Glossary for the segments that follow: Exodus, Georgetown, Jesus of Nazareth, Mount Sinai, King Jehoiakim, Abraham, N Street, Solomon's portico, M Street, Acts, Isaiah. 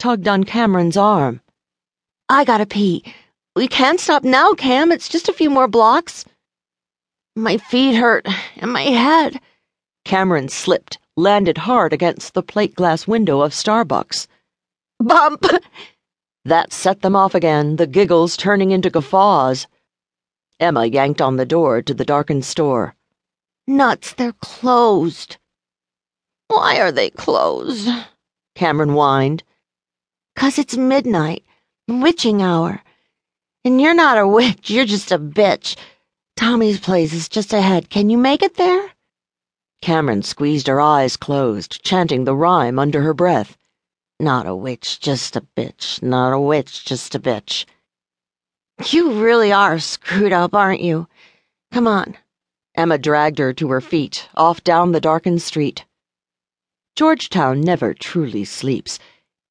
tugged on Cameron's arm. "I gotta pee. We can't stop now, Cam. It's just a few more blocks." "My feet hurt, and my head." Cameron slipped, landed hard against the plate glass window of Starbucks. "Bump!" That set them off again, the giggles turning into guffaws. Emma yanked on the door to the darkened store. "Nuts, they're closed." "Why are they closed?" Cameron whined. "'Cause it's midnight, witching hour. And you're not a witch, you're just a bitch. Tommy's place is just ahead. Can you make it there?" Cameron squeezed her eyes closed, chanting the rhyme under her breath. "Not a witch, just a bitch. Not a witch, just a bitch." "You really are screwed up, aren't you? Come on." Emma dragged her to her feet, off down the darkened street. Georgetown never truly sleeps.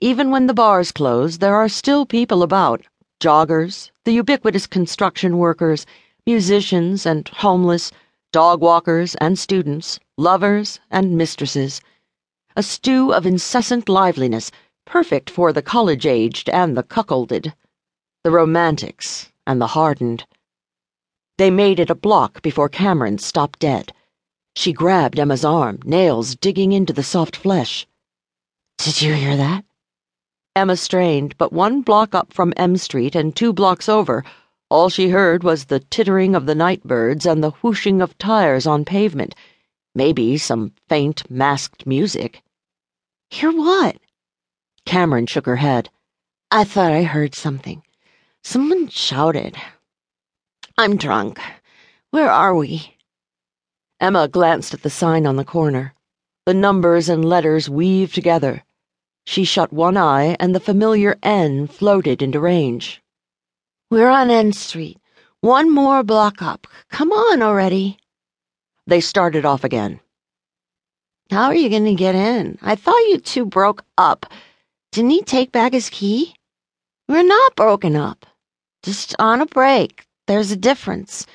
Even when the bars close, there are still people about. Joggers, the ubiquitous construction workers, musicians and homeless, dog walkers and students, lovers and mistresses. A stew of incessant liveliness, perfect for the college-aged and the cuckolded, the romantics and the hardened. They made it a block before Cameron stopped dead. She grabbed Emma's arm, nails digging into the soft flesh. "Did you hear that?" Emma strained, but one block up from M Street and two blocks over, all she heard was the tittering of the night birds and the whooshing of tires on pavement, maybe some faint, masked music. "Hear what?" Cameron shook her head. "I thought I heard something. Someone shouted. I'm drunk. Where are we?" Emma glanced at the sign on the corner. The numbers and letters weaved together. She shut one eye, and the familiar N floated into range. "We're on N Street. One more block up. Come on already." They started off again. "How are you going to get in? I thought you two broke up. Didn't he take back his key?" "We're not broken up. Just on a break. There's a difference.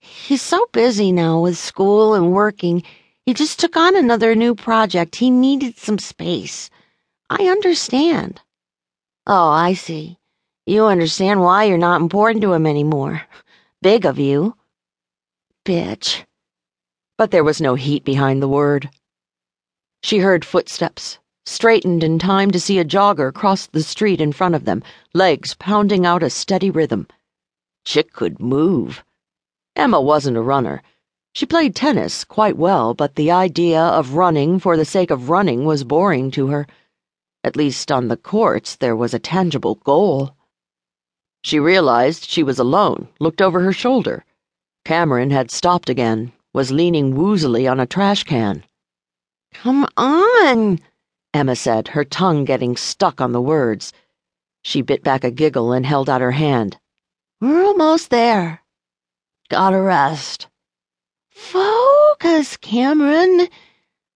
He's so busy now with school and working. He just took on another new project. He needed some space. I understand." "Oh, I see. You understand why you're not important to him anymore. Big of you." "Bitch." But there was no heat behind the word. She heard footsteps, straightened in time to see a jogger cross the street in front of them, legs pounding out a steady rhythm. Chick could move. Emma wasn't a runner. She played tennis quite well, but the idea of running for the sake of running was boring to her. At least on the courts, there was a tangible goal. She realized she was alone, looked over her shoulder. Cameron had stopped again, was leaning woozily on a trash can. "Come on," Emma said, her tongue getting stuck on the words. She bit back a giggle and held out her hand. "We're almost there. Gotta rest." "Focus, Cameron.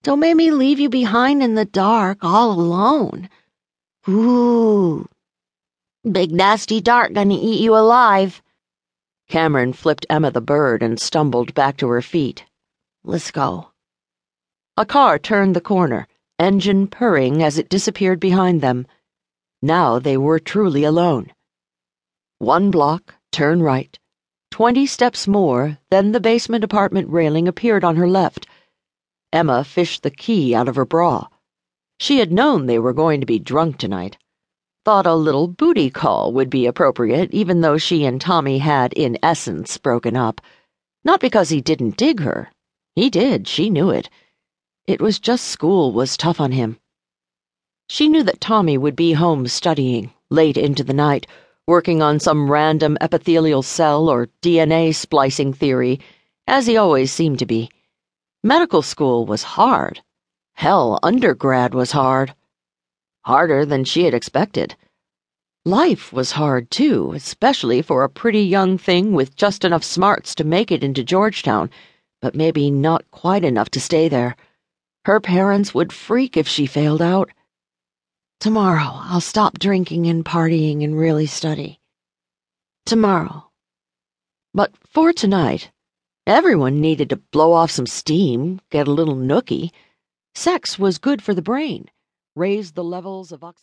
Don't make me leave you behind in the dark, all alone." "Ooh. Big nasty dark gonna eat you alive." Cameron flipped Emma the bird and stumbled back to her feet. "Let's go." A car turned the corner, engine purring as it disappeared behind them. Now they were truly alone. One block, turn right. 20 steps more, then the basement apartment railing appeared on her left. Emma fished the key out of her bra. She had known they were going to be drunk tonight. Thought a little booty call would be appropriate, even though she and Tommy had, in essence, broken up. Not because he didn't dig her. He did, she knew it. It was just school was tough on him. She knew that Tommy would be home studying, late into the night, working on some random epithelial cell or DNA splicing theory, as he always seemed to be. Medical school was hard. Hell, undergrad was hard. Harder than she had expected. Life was hard, too, especially for a pretty young thing with just enough smarts to make it into Georgetown, but maybe not quite enough to stay there. Her parents would freak if she failed out. "Tomorrow, I'll stop drinking and partying and really study. Tomorrow." But for tonight, everyone needed to blow off some steam, get a little nookie. Sex was good for the brain, raised the levels of oxytocin.